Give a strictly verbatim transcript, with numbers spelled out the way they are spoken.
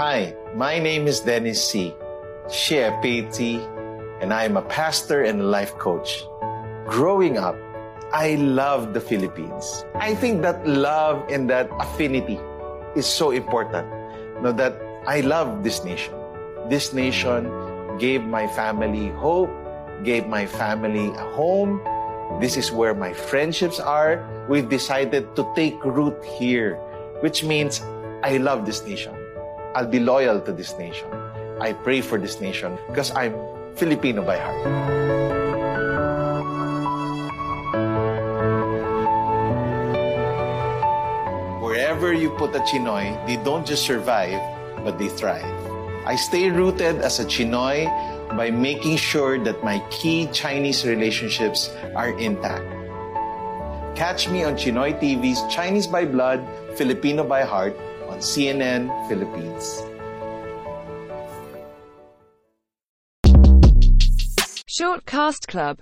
Hi, my name is Dennis C. Chepiti, and I am a pastor and life coach. Growing up, I loved the Philippines. I think that love and that affinity is so important. Now that I love this nation. This nation gave my family hope, gave my family a home. This is where my friendships are. We've decided to take root here, which means I love this nation. I'll be loyal to this nation. I pray for this nation because I'm Filipino by heart. Wherever you put a Chinoy, they don't just survive, but they thrive. I stay rooted as a Chinoy by making sure that my key Chinese relationships are intact. Catch me on Chinoy T V's Chinese by Blood, Filipino by Heart on C N N Philippines. Short Cast Club.